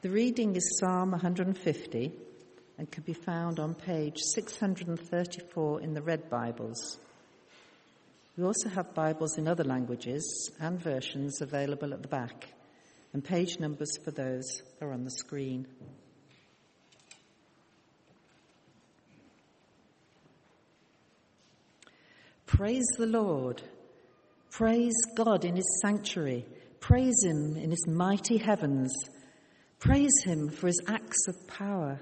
The reading is Psalm 150 and can be found on page 634 in the Red Bibles. We also have Bibles in other languages and versions available at the back, and page numbers for those are on the screen. Praise the Lord. Praise God in his sanctuary. Praise him in his mighty heavens. Praise him for his acts of power.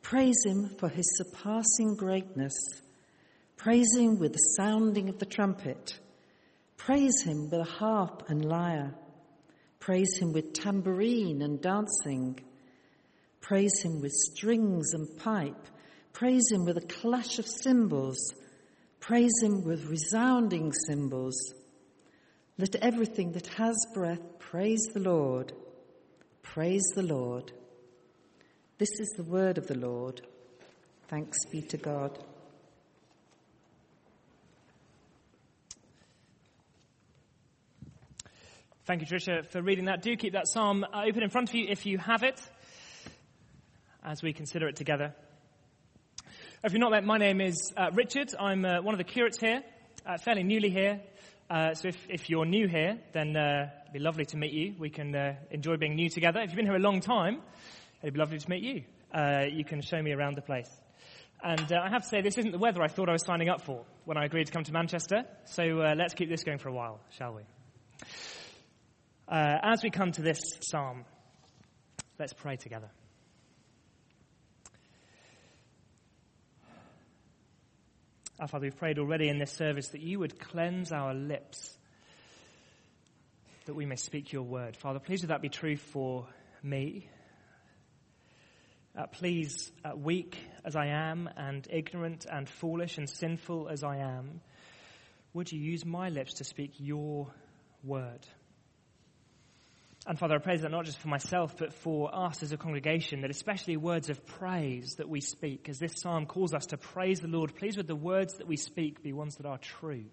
Praise him for his surpassing greatness. Praise him with the sounding of the trumpet. Praise him with a harp and lyre. Praise him with tambourine and dancing. Praise him with strings and pipe. Praise him with a clash of cymbals. Praise him with resounding cymbals. Let everything that has breath praise the Lord. Praise the Lord. This is the word of the Lord. Thanks be to God. Thank you, Tricia, for reading that. Do keep that psalm open in front of you if you have it, as we consider it together. If you're not met, my name is Richard. I'm one of the curates here, fairly newly here. So if you're new here, then it'd be lovely to meet you. We can enjoy being new together. If you've been here a long time, it'd be lovely to meet you. You can show me around the place. And I have to say, this isn't the weather I thought I was signing up for when I agreed to come to Manchester. So let's keep this going for a while, shall we? As we come to this psalm, let's pray together. Our Father, we've prayed already in this service that you would cleanse our lips, that we may speak your word. Father, please would that be true for me. Please, weak as I am, and ignorant and foolish and sinful as I am, would you use my lips to speak your word? And Father, I pray that not just for myself, but for us as a congregation, that especially words of praise that we speak, as this psalm calls us to praise the Lord, please would the words that we speak be ones that are true,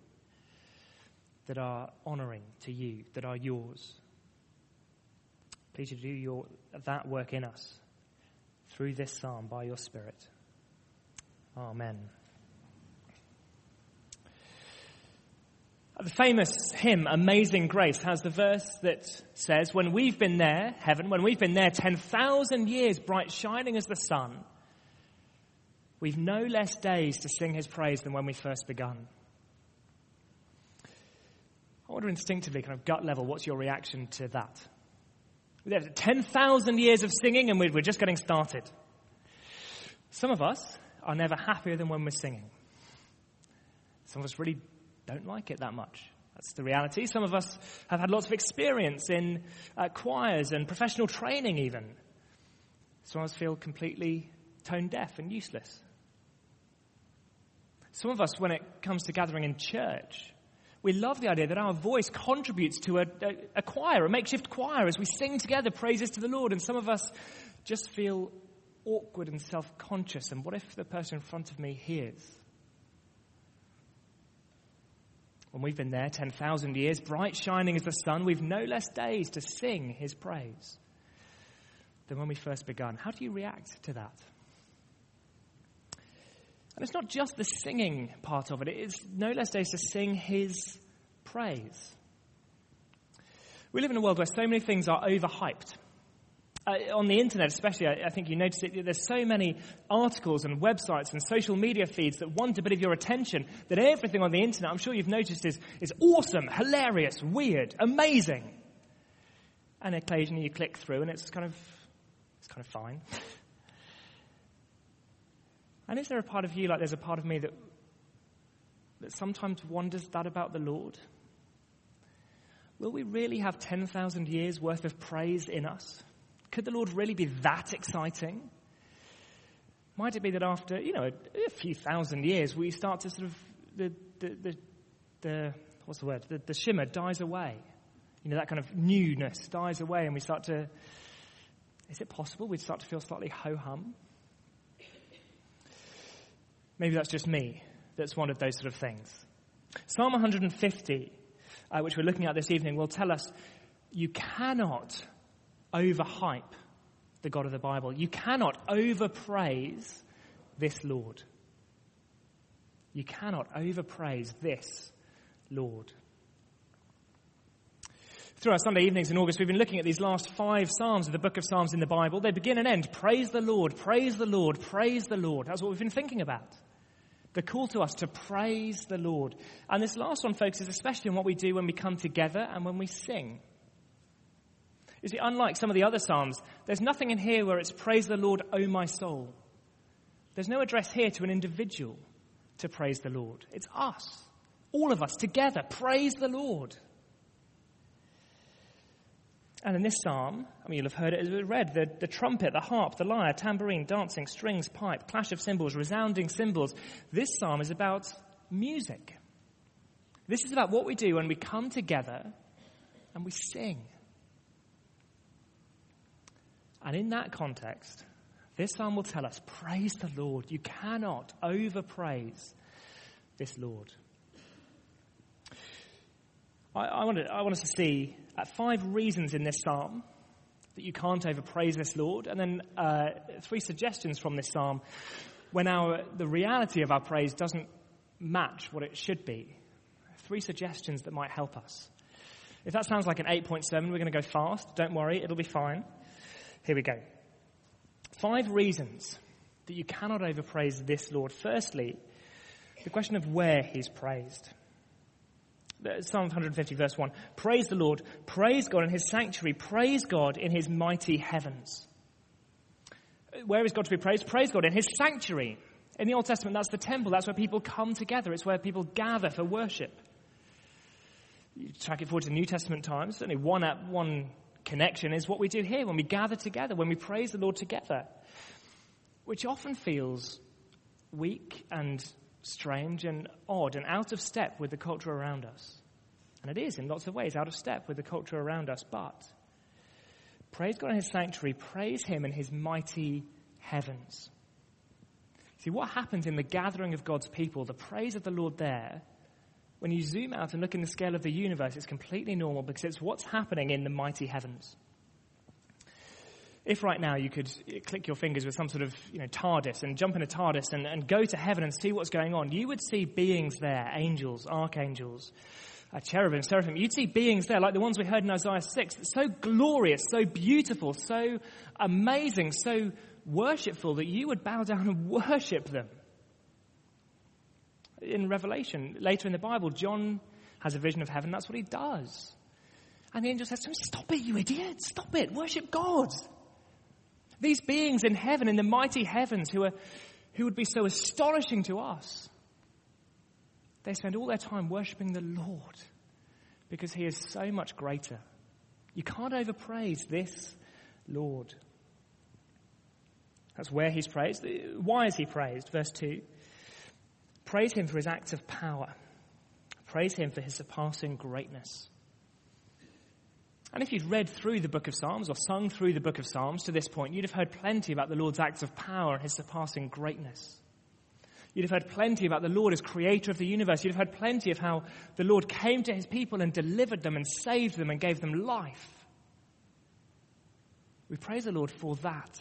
that are honouring to you, that are yours. Please do that work in us through this psalm by your Spirit. Amen. The famous hymn, Amazing Grace, has the verse that says, when we've been there, heaven, when we've been there 10,000 years bright shining as the sun, we've no less days to sing his praise than when we first begun. I wonder instinctively, kind of gut level, what's your reaction to that? We've had 10,000 years of singing and we're just getting started. Some of us are never happier than when we're singing. Some of us really don't like it that much. That's the reality. Some of us have had lots of experience in choirs and professional training even. Some of us feel completely tone deaf and useless. Some of us, when it comes to gathering in church, we love the idea that our voice contributes to a choir, a makeshift choir, as we sing together praises to the Lord. And some of us just feel awkward and self-conscious. And what if the person in front of me hears? When we've been there 10,000 years, bright shining as the sun, we've no less days to sing his praise than when we first begun. How do you react to that? And it's not just the singing part of it. It is no less days to sing his praise. We live in a world where so many things are overhyped. On the internet especially, I think you notice it, there's so many articles and websites and social media feeds that want a bit of your attention, that everything on the internet, I'm sure you've noticed, is awesome, hilarious, weird, amazing. And occasionally you click through and it's kind of fine. And is there a part of you, like there's a part of me, that sometimes wonders that about the Lord? Will we really have 10,000 years worth of praise in us? Could the Lord really be that exciting? Might it be that after, a few thousand years, we start to sort of, the shimmer dies away. That kind of newness dies away, and we start to, is it possible we'd start to feel slightly ho-hum? Maybe that's just me. That's one of those sort of things. Psalm 150, which we're looking at this evening, will tell us you cannot overhype the God of the Bible. You cannot overpraise this Lord. You cannot overpraise this Lord. Through our Sunday evenings in August, we've been looking at these last 5 Psalms of the book of Psalms in the Bible. They begin and end. Praise the Lord, praise the Lord, praise the Lord. That's what we've been thinking about. The call to us to praise the Lord. And this last one focuses especially on what we do when we come together and when we sing. You see, unlike some of the other Psalms, there's nothing in here where it's praise the Lord, O my soul. There's no address here to an individual to praise the Lord. It's us, all of us together, praise the Lord. And in this psalm, I mean, you'll have heard it as we read, the trumpet, the harp, the lyre, tambourine, dancing, strings, pipe, clash of cymbals, resounding cymbals. This psalm is about music. This is about what we do when we come together and we sing. And in that context, this psalm will tell us, praise the Lord. You cannot overpraise this Lord. I want us to see 5 reasons in this psalm that you can't overpraise this Lord, and then 3 suggestions from this psalm when the reality of our praise doesn't match what it should be. 3 suggestions that might help us. If that sounds like an 8-point sermon, we're going to go fast. Don't worry, it'll be fine. Here we go. 5 reasons that you cannot overpraise this Lord. Firstly, the question of where he's praised. Psalm 150 verse 1, praise the Lord, praise God in his sanctuary, praise God in his mighty heavens. Where is God to be praised? Praise God in his sanctuary. In the Old Testament, that's the temple. That's where people come together. It's where people gather for worship. You track it forward to New Testament times. Certainly one connection is what we do here when we gather together, when we praise the Lord together, which often feels weak and strange and odd and out of step with the culture around us. And it is in lots of ways out of step with the culture around us, but praise God in his sanctuary, praise him in his mighty heavens. See, what happens in the gathering of God's people, the praise of the Lord there, when you zoom out and look in the scale of the universe, it's completely normal because it's what's happening in the mighty heavens. If right now you could click your fingers with some sort of, TARDIS and jump in a TARDIS and go to heaven and see what's going on, you would see beings there, angels, archangels, cherubim, seraphim. You'd see beings there like the ones we heard in Isaiah 6, so glorious, so beautiful, so amazing, so worshipful that you would bow down and worship them. In Revelation, later in the Bible, John has a vision of heaven. That's what he does. And the angel says to him, stop it, you idiot, stop it, worship God. These beings in heaven, in the mighty heavens, who would be so astonishing to us, they spend all their time worshipping the Lord because he is so much greater. You can't overpraise this Lord. That's where he's praised. Why is he praised? Verse 2. Praise him for his acts of power. Praise him for his surpassing greatness. And if you'd read through the book of Psalms or sung through the book of Psalms to this point, you'd have heard plenty about the Lord's acts of power and his surpassing greatness. You'd have heard plenty about the Lord as creator of the universe. You'd have heard plenty of how the Lord came to his people and delivered them and saved them and gave them life. We praise the Lord for that.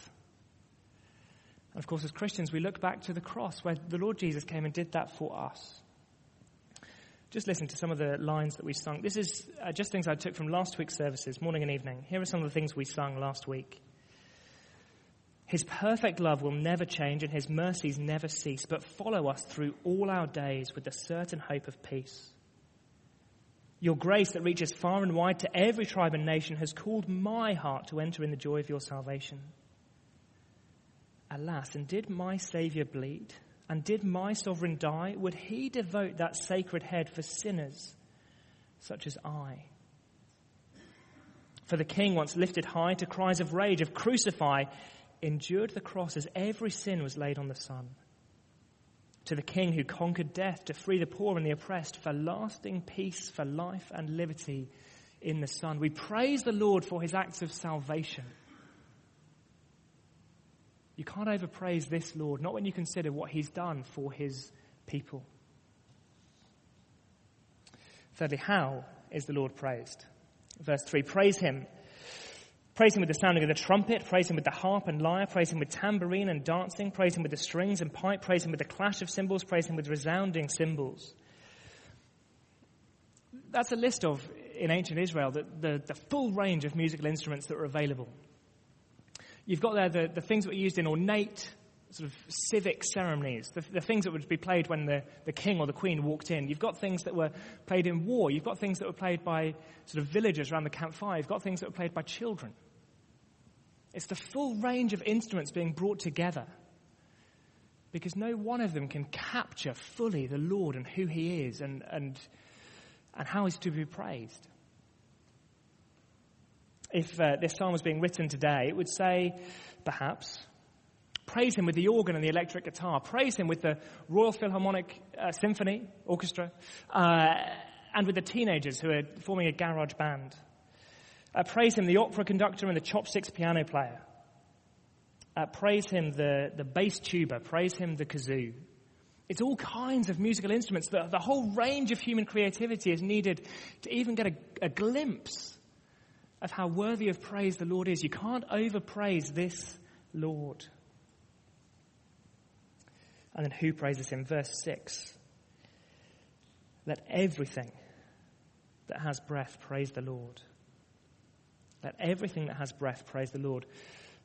And of course, as Christians, we look back to the cross where the Lord Jesus came and did that for us. Just listen to some of the lines that we sung. This is just things I took from last week's services, morning and evening. Here are some of the things we sung last week. His perfect love will never change and his mercies never cease, but follow us through all our days with the certain hope of peace. Your grace that reaches far and wide to every tribe and nation has called my heart to enter in the joy of your salvation. Alas, and did my Saviour bleed? And did my sovereign die? Would he devote that sacred head for sinners such as I? For the king, once lifted high to cries of rage, of crucify, endured the cross as every sin was laid on the Son. To the king who conquered death to free the poor and the oppressed, for lasting peace, for life and liberty in the Son. We praise the Lord for his acts of salvation. You can't overpraise this Lord, not when you consider what he's done for his people. Thirdly, how is the Lord praised? Verse 3, praise him. Praise him with the sounding of the trumpet, praise him with the harp and lyre, praise him with tambourine and dancing, praise him with the strings and pipe, praise him with the clash of cymbals, praise him with resounding cymbals. That's a list of, in ancient Israel, the full range of musical instruments that were available. You've got there the things that were used in ornate sort of civic ceremonies, the things that would be played when the king or the queen walked in. You've got things that were played in war. You've got things that were played by sort of villagers around the campfire. You've got things that were played by children. It's the full range of instruments being brought together because no one of them can capture fully the Lord and who he is and how he's to be praised. If this psalm was being written today, it would say, perhaps, praise him with the organ and the electric guitar, praise him with the Royal Philharmonic Symphony Orchestra, and with the teenagers who are forming a garage band. Praise him, the opera conductor and the chopsticks piano player. Praise him, the bass tuba. Praise him, the kazoo. It's all kinds of musical instruments. The whole range of human creativity is needed to even get a glimpse of how worthy of praise the Lord is. You can't overpraise this Lord. And then who praises him? Verse 6. Let everything that has breath praise the Lord. Let everything that has breath praise the Lord.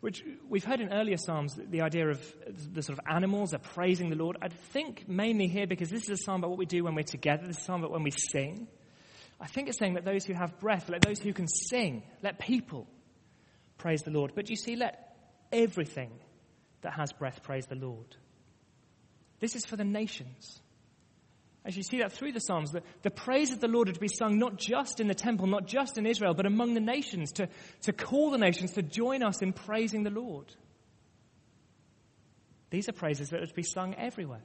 Which we've heard in earlier Psalms, the idea of the sort of animals are praising the Lord. I think mainly here because this is a psalm about what we do when we're together. This is a psalm about when we sing. I think it's saying that those who have breath, let those who can sing, let people praise the Lord. But you see, let everything that has breath praise the Lord. This is for the nations. As you see that through the Psalms, the praise of the Lord would be sung not just in the temple, not just in Israel, but among the nations, to call the nations to join us in praising the Lord. These are praises that would be sung everywhere.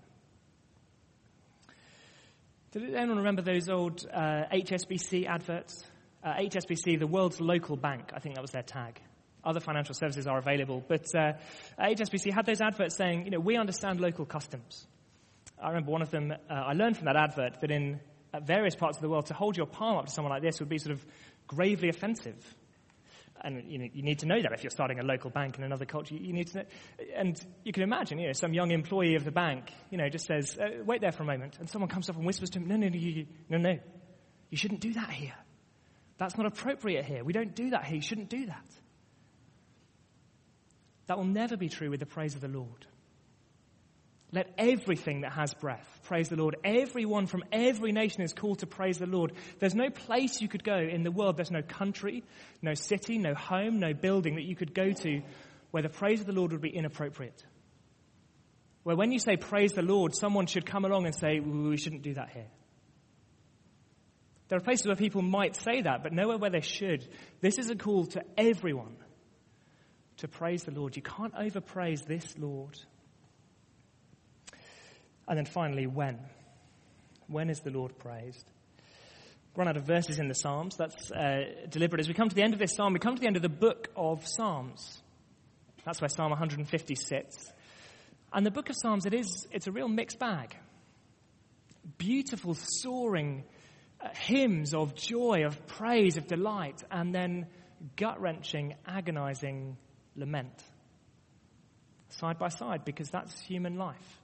Did anyone remember those old HSBC adverts? HSBC, the world's local bank, I think that was their tag. Other financial services are available, but HSBC had those adverts saying, you know, we understand local customs. I remember one of them, I learned from that advert that in various parts of the world, to hold your palm up to someone like this would be sort of gravely offensive. And you need to know that if you're starting a local bank in another culture. You need to know. And you can imagine, some young employee of the bank, just says, wait there for a moment. And someone comes up and whispers to him, no, you shouldn't do that here. That's not appropriate here. We don't do that here. You shouldn't do that. That will never be true with the praise of the Lord. Let everything that has breath praise the Lord. Everyone from every nation is called to praise the Lord. There's no place you could go in the world. There's no country, no city, no home, no building that you could go to where the praise of the Lord would be inappropriate. Where when you say praise the Lord, someone should come along and say, we shouldn't do that here. There are places where people might say that, but nowhere where they should. This is a call to everyone to praise the Lord. You can't overpraise this Lord. And then finally, when? When is the Lord praised? Run out of verses in the Psalms. That's deliberate. As we come to the end of this psalm, we come to the end of the book of Psalms. That's where Psalm 150 sits. And the book of Psalms, it's a real mixed bag. Beautiful, soaring hymns of joy, of praise, of delight, and then gut-wrenching, agonizing lament. Side by side, because that's human life.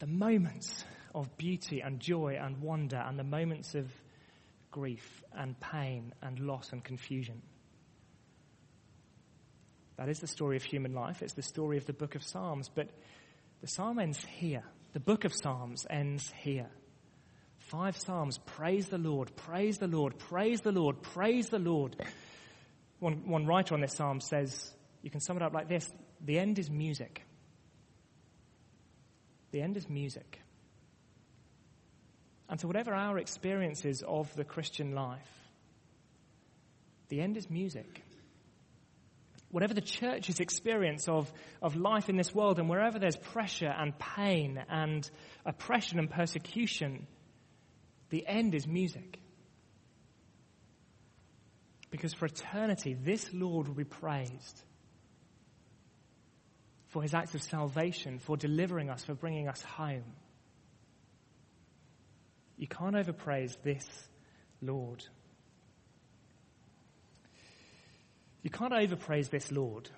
The moments of beauty and joy and wonder and the moments of grief and pain and loss and confusion. That is the story of human life. It's the story of the book of Psalms. But the psalm ends here. The book of Psalms ends here. 5 psalms. Praise the Lord, praise the Lord, praise the Lord, praise the Lord. One writer on this psalm says, you can sum it up like this, the end is music. The end is music. And so whatever our experience is of the Christian life, the end is music. Whatever the church's experience of life in this world, and wherever there's pressure and pain and oppression and persecution, the end is music. Because for eternity, this Lord will be praised for his acts of salvation, for delivering us, for bringing us home. You can't overpraise this Lord. You can't overpraise this Lord.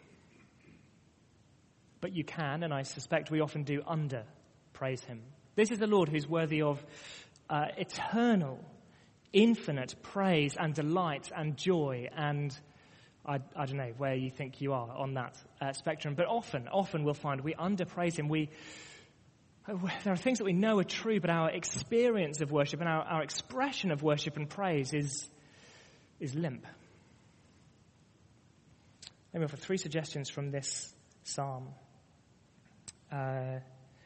But you can, and I suspect we often do, underpraise him. This is the Lord who's worthy of eternal, infinite praise and delight and joy and I don't know where you think you are on that spectrum. But often we'll find we underpraise him. There are things that we know are true, but our experience of worship and our expression of worship and praise is limp. Let me offer three suggestions from this psalm. Or at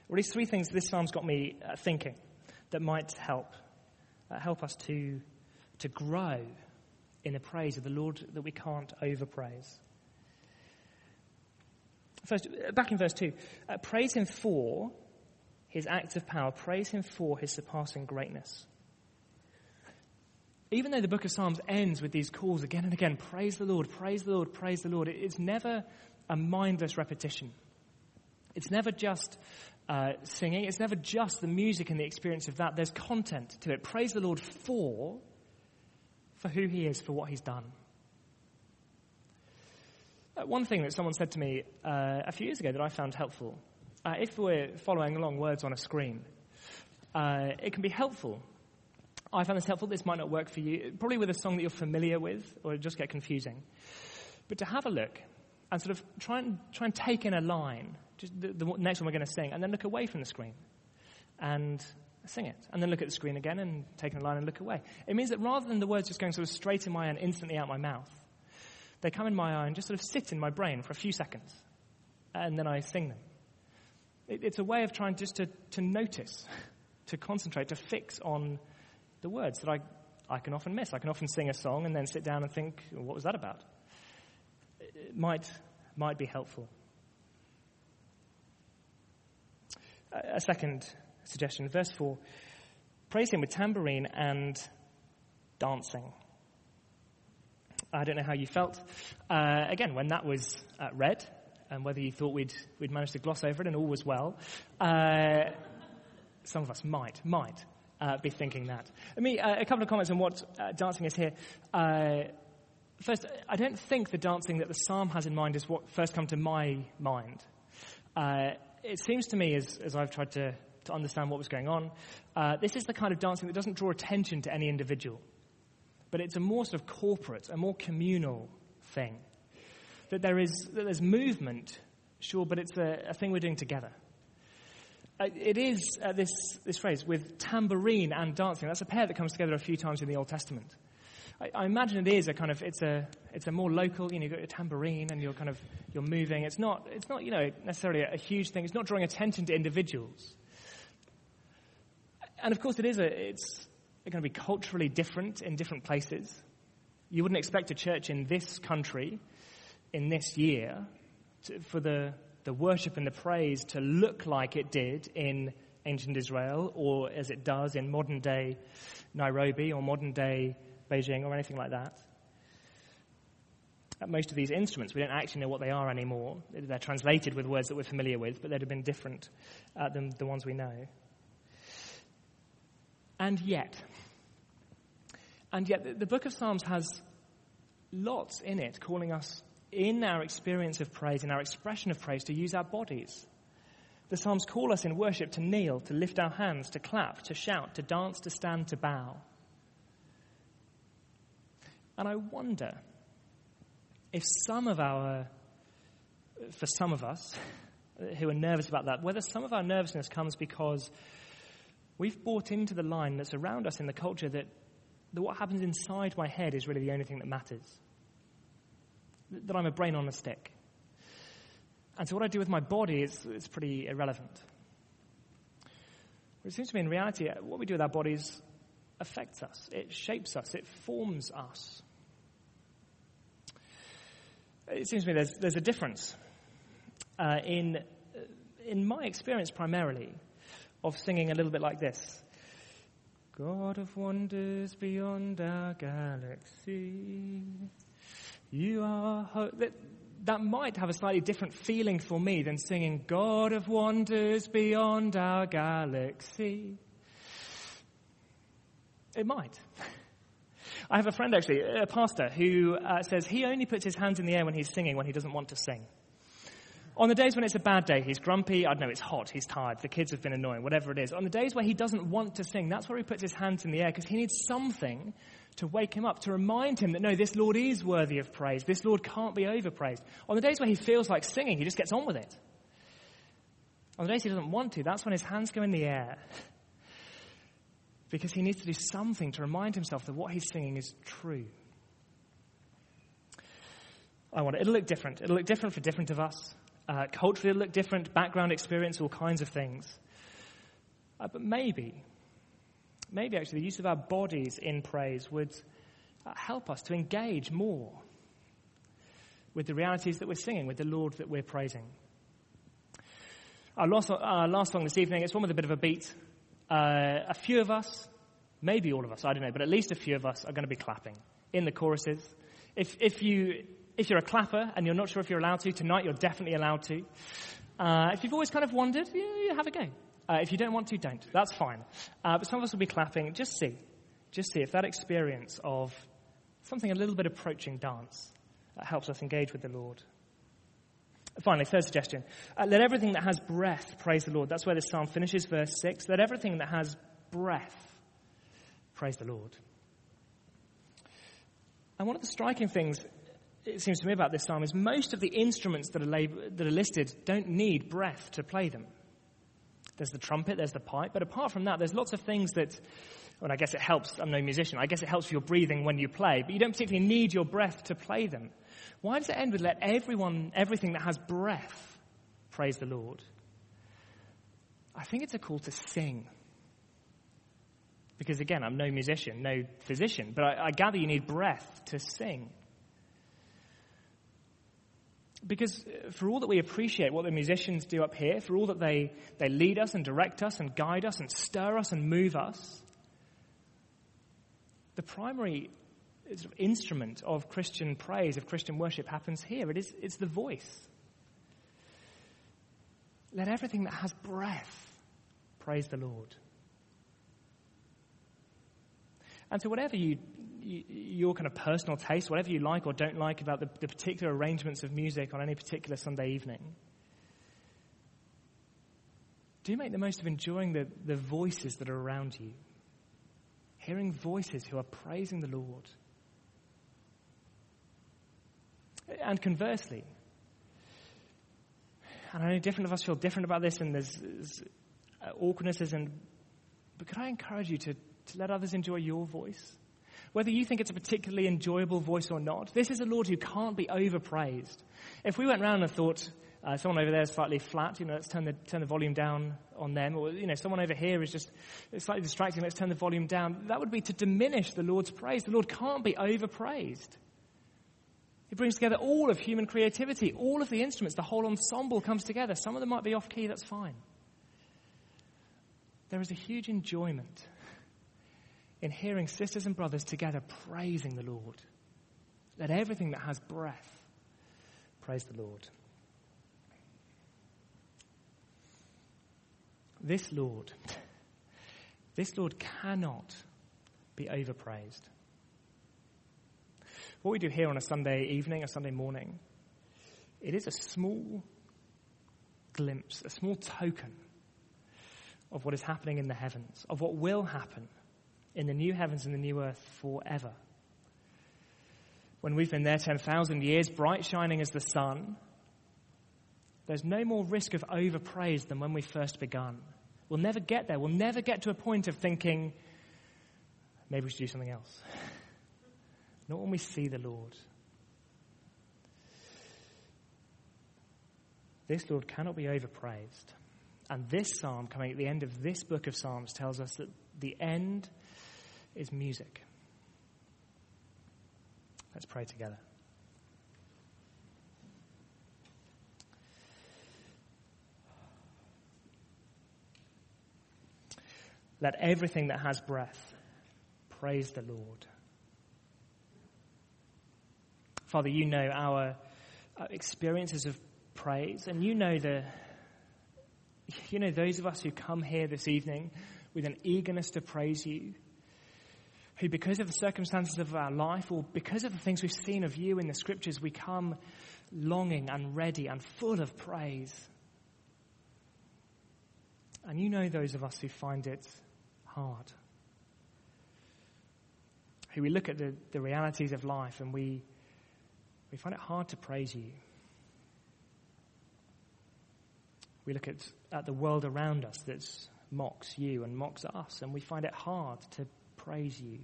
least three things this psalm's got me thinking that might help us to grow in the praise of the Lord that we can't overpraise. First, back in verse 2, praise him for his acts of power, praise him for his surpassing greatness. Even though the book of Psalms ends with these calls again and again, praise the Lord, praise the Lord, praise the Lord, it's never a mindless repetition. It's never just singing, it's never just the music and the experience of that. There's content to it. Praise the Lord for who he is, for what he's done. One thing that someone said to me a few years ago that I found helpful, if we're following along words on a screen, it can be helpful. I found this helpful. This might not work for you, probably with a song that you're familiar with, or it'll just get confusing. But to have a look and sort of try and take in a line, just the next one we're going to sing, and then look away from the screen and sing it, and then look at the screen again and take in a line and look away. It means that rather than the words just going sort of straight in my eye and instantly out my mouth, they come in my eye and just sort of sit in my brain for a few seconds, and then I sing them. It's a way of trying just to notice, to concentrate, to fix on the words that I can often miss. I can often sing a song and then sit down and think, well, what was that about? It might be helpful. A second suggestion, verse 4, praise him with tambourine and dancing. I don't know how you felt, again, when that was read, and whether you thought we'd managed to gloss over it and all was well. Some of us might be thinking that. Let me, a couple of comments on what dancing is here. First, I don't think the dancing that the psalm has in mind is what first come to my mind. It seems to me, as I've tried to understand what was going on, this is the kind of dancing that doesn't draw attention to any individual, but it's a more sort of corporate, a more communal thing. That there's movement, sure, but it's a thing we're doing together. It is this phrase, with tambourine and dancing. That's a pair that comes together a few times in the Old Testament. I imagine it is a kind of, it's a more local, you've got a tambourine and you're moving. It's not necessarily a huge thing. It's not drawing attention to individuals. And of course it's going to be culturally different in different places. You wouldn't expect a church in this country, in this year, for the worship and the praise to look like it did in ancient Israel, or as it does in modern day Nairobi or modern day Beijing or anything like that. At most of these instruments, we don't actually know what they are anymore. They're translated with words that we're familiar with, but they'd have been different than the ones we know. And yet, the book of Psalms has lots in it calling us, in our experience of praise, in our expression of praise, to use our bodies. The Psalms call us in worship to kneel, to lift our hands, to clap, to shout, to dance, to stand, to bow. And I wonder if for some of us who are nervous about that, whether some of our nervousness comes because we've bought into the line that's around us in the culture that what happens inside my head is really the only thing that matters. That I'm a brain on a stick. And so what I do with my body is pretty irrelevant. But it seems to me in reality, what we do with our bodies affects us. It shapes us. It forms us. It seems to me there's a difference in my experience primarily of singing a little bit like this. God of wonders beyond our galaxy, you are that might have a slightly different feeling for me than singing God of wonders beyond our galaxy. It might. I have a friend, actually, a pastor, who says he only puts his hands in the air when he's singing, when he doesn't want to sing. On the days when it's a bad day, he's grumpy, I don't know, it's hot, he's tired, the kids have been annoying, whatever it is. On the days where he doesn't want to sing, that's where he puts his hands in the air, because he needs something to wake him up, to remind him that, no, this Lord is worthy of praise. This Lord can't be overpraised. On the days where he feels like singing, he just gets on with it. On the days he doesn't want to, that's when his hands go in the air. Because he needs to do something to remind himself that what he's singing is true. I want it. It'll look different. It'll look different for different of us. Culturally, it'll look different, background, experience, all kinds of things. But maybe actually the use of our bodies in praise would help us to engage more with the realities that we're singing, with the Lord that we're praising. Our last song this evening, it's one with a bit of a beat. A few of us, maybe all of us, I don't know, but at least a few of us are going to be clapping in the choruses. If you're a clapper and you're not sure if you're allowed to, tonight you're definitely allowed to. If you've always kind of wondered, yeah, have a go. If you don't want to, don't. That's fine. But some of us will be clapping. Just see if that experience of something a little bit approaching dance helps us engage with the Lord. Finally, third suggestion. Let everything that has breath praise the Lord. That's where this psalm finishes, verse 6. Let everything that has breath praise the Lord. And one of the striking things, it seems to me, about this psalm is most of the instruments that are listed don't need breath to play them. There's the trumpet, there's the pipe, but apart from that, there's lots of things that, well, I guess it helps, I'm no musician, I guess it helps for your breathing when you play, but you don't particularly need your breath to play them. Why does it end with let everything that has breath praise the Lord? I think it's a call to sing. Because again, I'm no musician, no physician, but I gather you need breath to sing. Because for all that we appreciate what the musicians do up here, for all that they lead us and direct us and guide us and stir us and move us, the primary sort of instrument of Christian praise, of Christian worship, happens here. It's the voice. Let everything that has breath praise the Lord. And so whatever your kind of personal taste, whatever you like or don't like about the particular arrangements of music on any particular Sunday evening, do make the most of enjoying the voices that are around you. Hearing voices who are praising the Lord. And conversely, and I know different of us feel different about this and there's awkwardnesses, but could I encourage you to let others enjoy your voice? Whether you think it's a particularly enjoyable voice or not, this is a Lord who can't be overpraised. If we went round and thought, someone over there is slightly flat, you know, let's turn the volume down on them, or, you know, someone over here is just slightly distracting, let's turn the volume down, that would be to diminish the Lord's praise. The Lord can't be overpraised. He brings together all of human creativity, all of the instruments, the whole ensemble comes together. Some of them might be off key, that's fine. There is a huge enjoyment in hearing sisters and brothers together praising the Lord. Let everything that has breath praise the Lord. This Lord cannot be overpraised. What we do here on a Sunday evening, a Sunday morning, it is a small glimpse, a small token of what is happening in the heavens, of what will happen in the new heavens and the new earth forever. When we've been there 10,000 years, bright shining as the sun, there's no more risk of overpraise than when we first begun. We'll never get there. We'll never get to a point of thinking, maybe we should do something else. Not when we see the Lord. This Lord cannot be overpraised. And this psalm, coming at the end of this book of Psalms, tells us that the end is music. Let's pray together. Let everything that has breath praise the Lord. Father, you know our experiences of praise, and you know those of us who come here this evening with an eagerness to praise you, who because of the circumstances of our life or because of the things we've seen of you in the scriptures, we come longing and ready and full of praise. And you know those of us who find it hard, who we look at the realities of life and we find it hard to praise you. We look at the world around us that mocks you and mocks us, and we find it hard to praise you.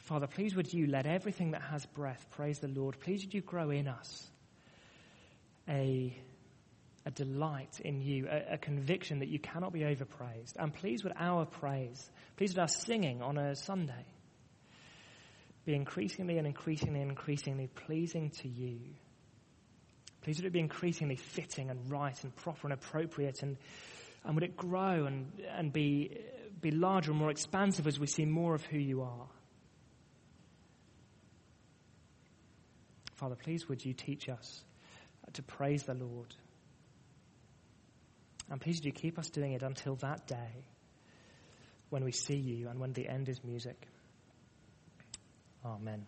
Father, please would you let everything that has breath praise the Lord. Please would you grow in us a delight in you, a conviction that you cannot be overpraised. And please would our praise, please would our singing on a Sunday be increasingly and increasingly and increasingly pleasing to you. Please would it be increasingly fitting and right and proper and appropriate, and would it grow and be larger and more expansive as we see more of who you are. Father, please would you teach us to praise the Lord. And please would you keep us doing it until that day when we see you and when the end is music. Amen.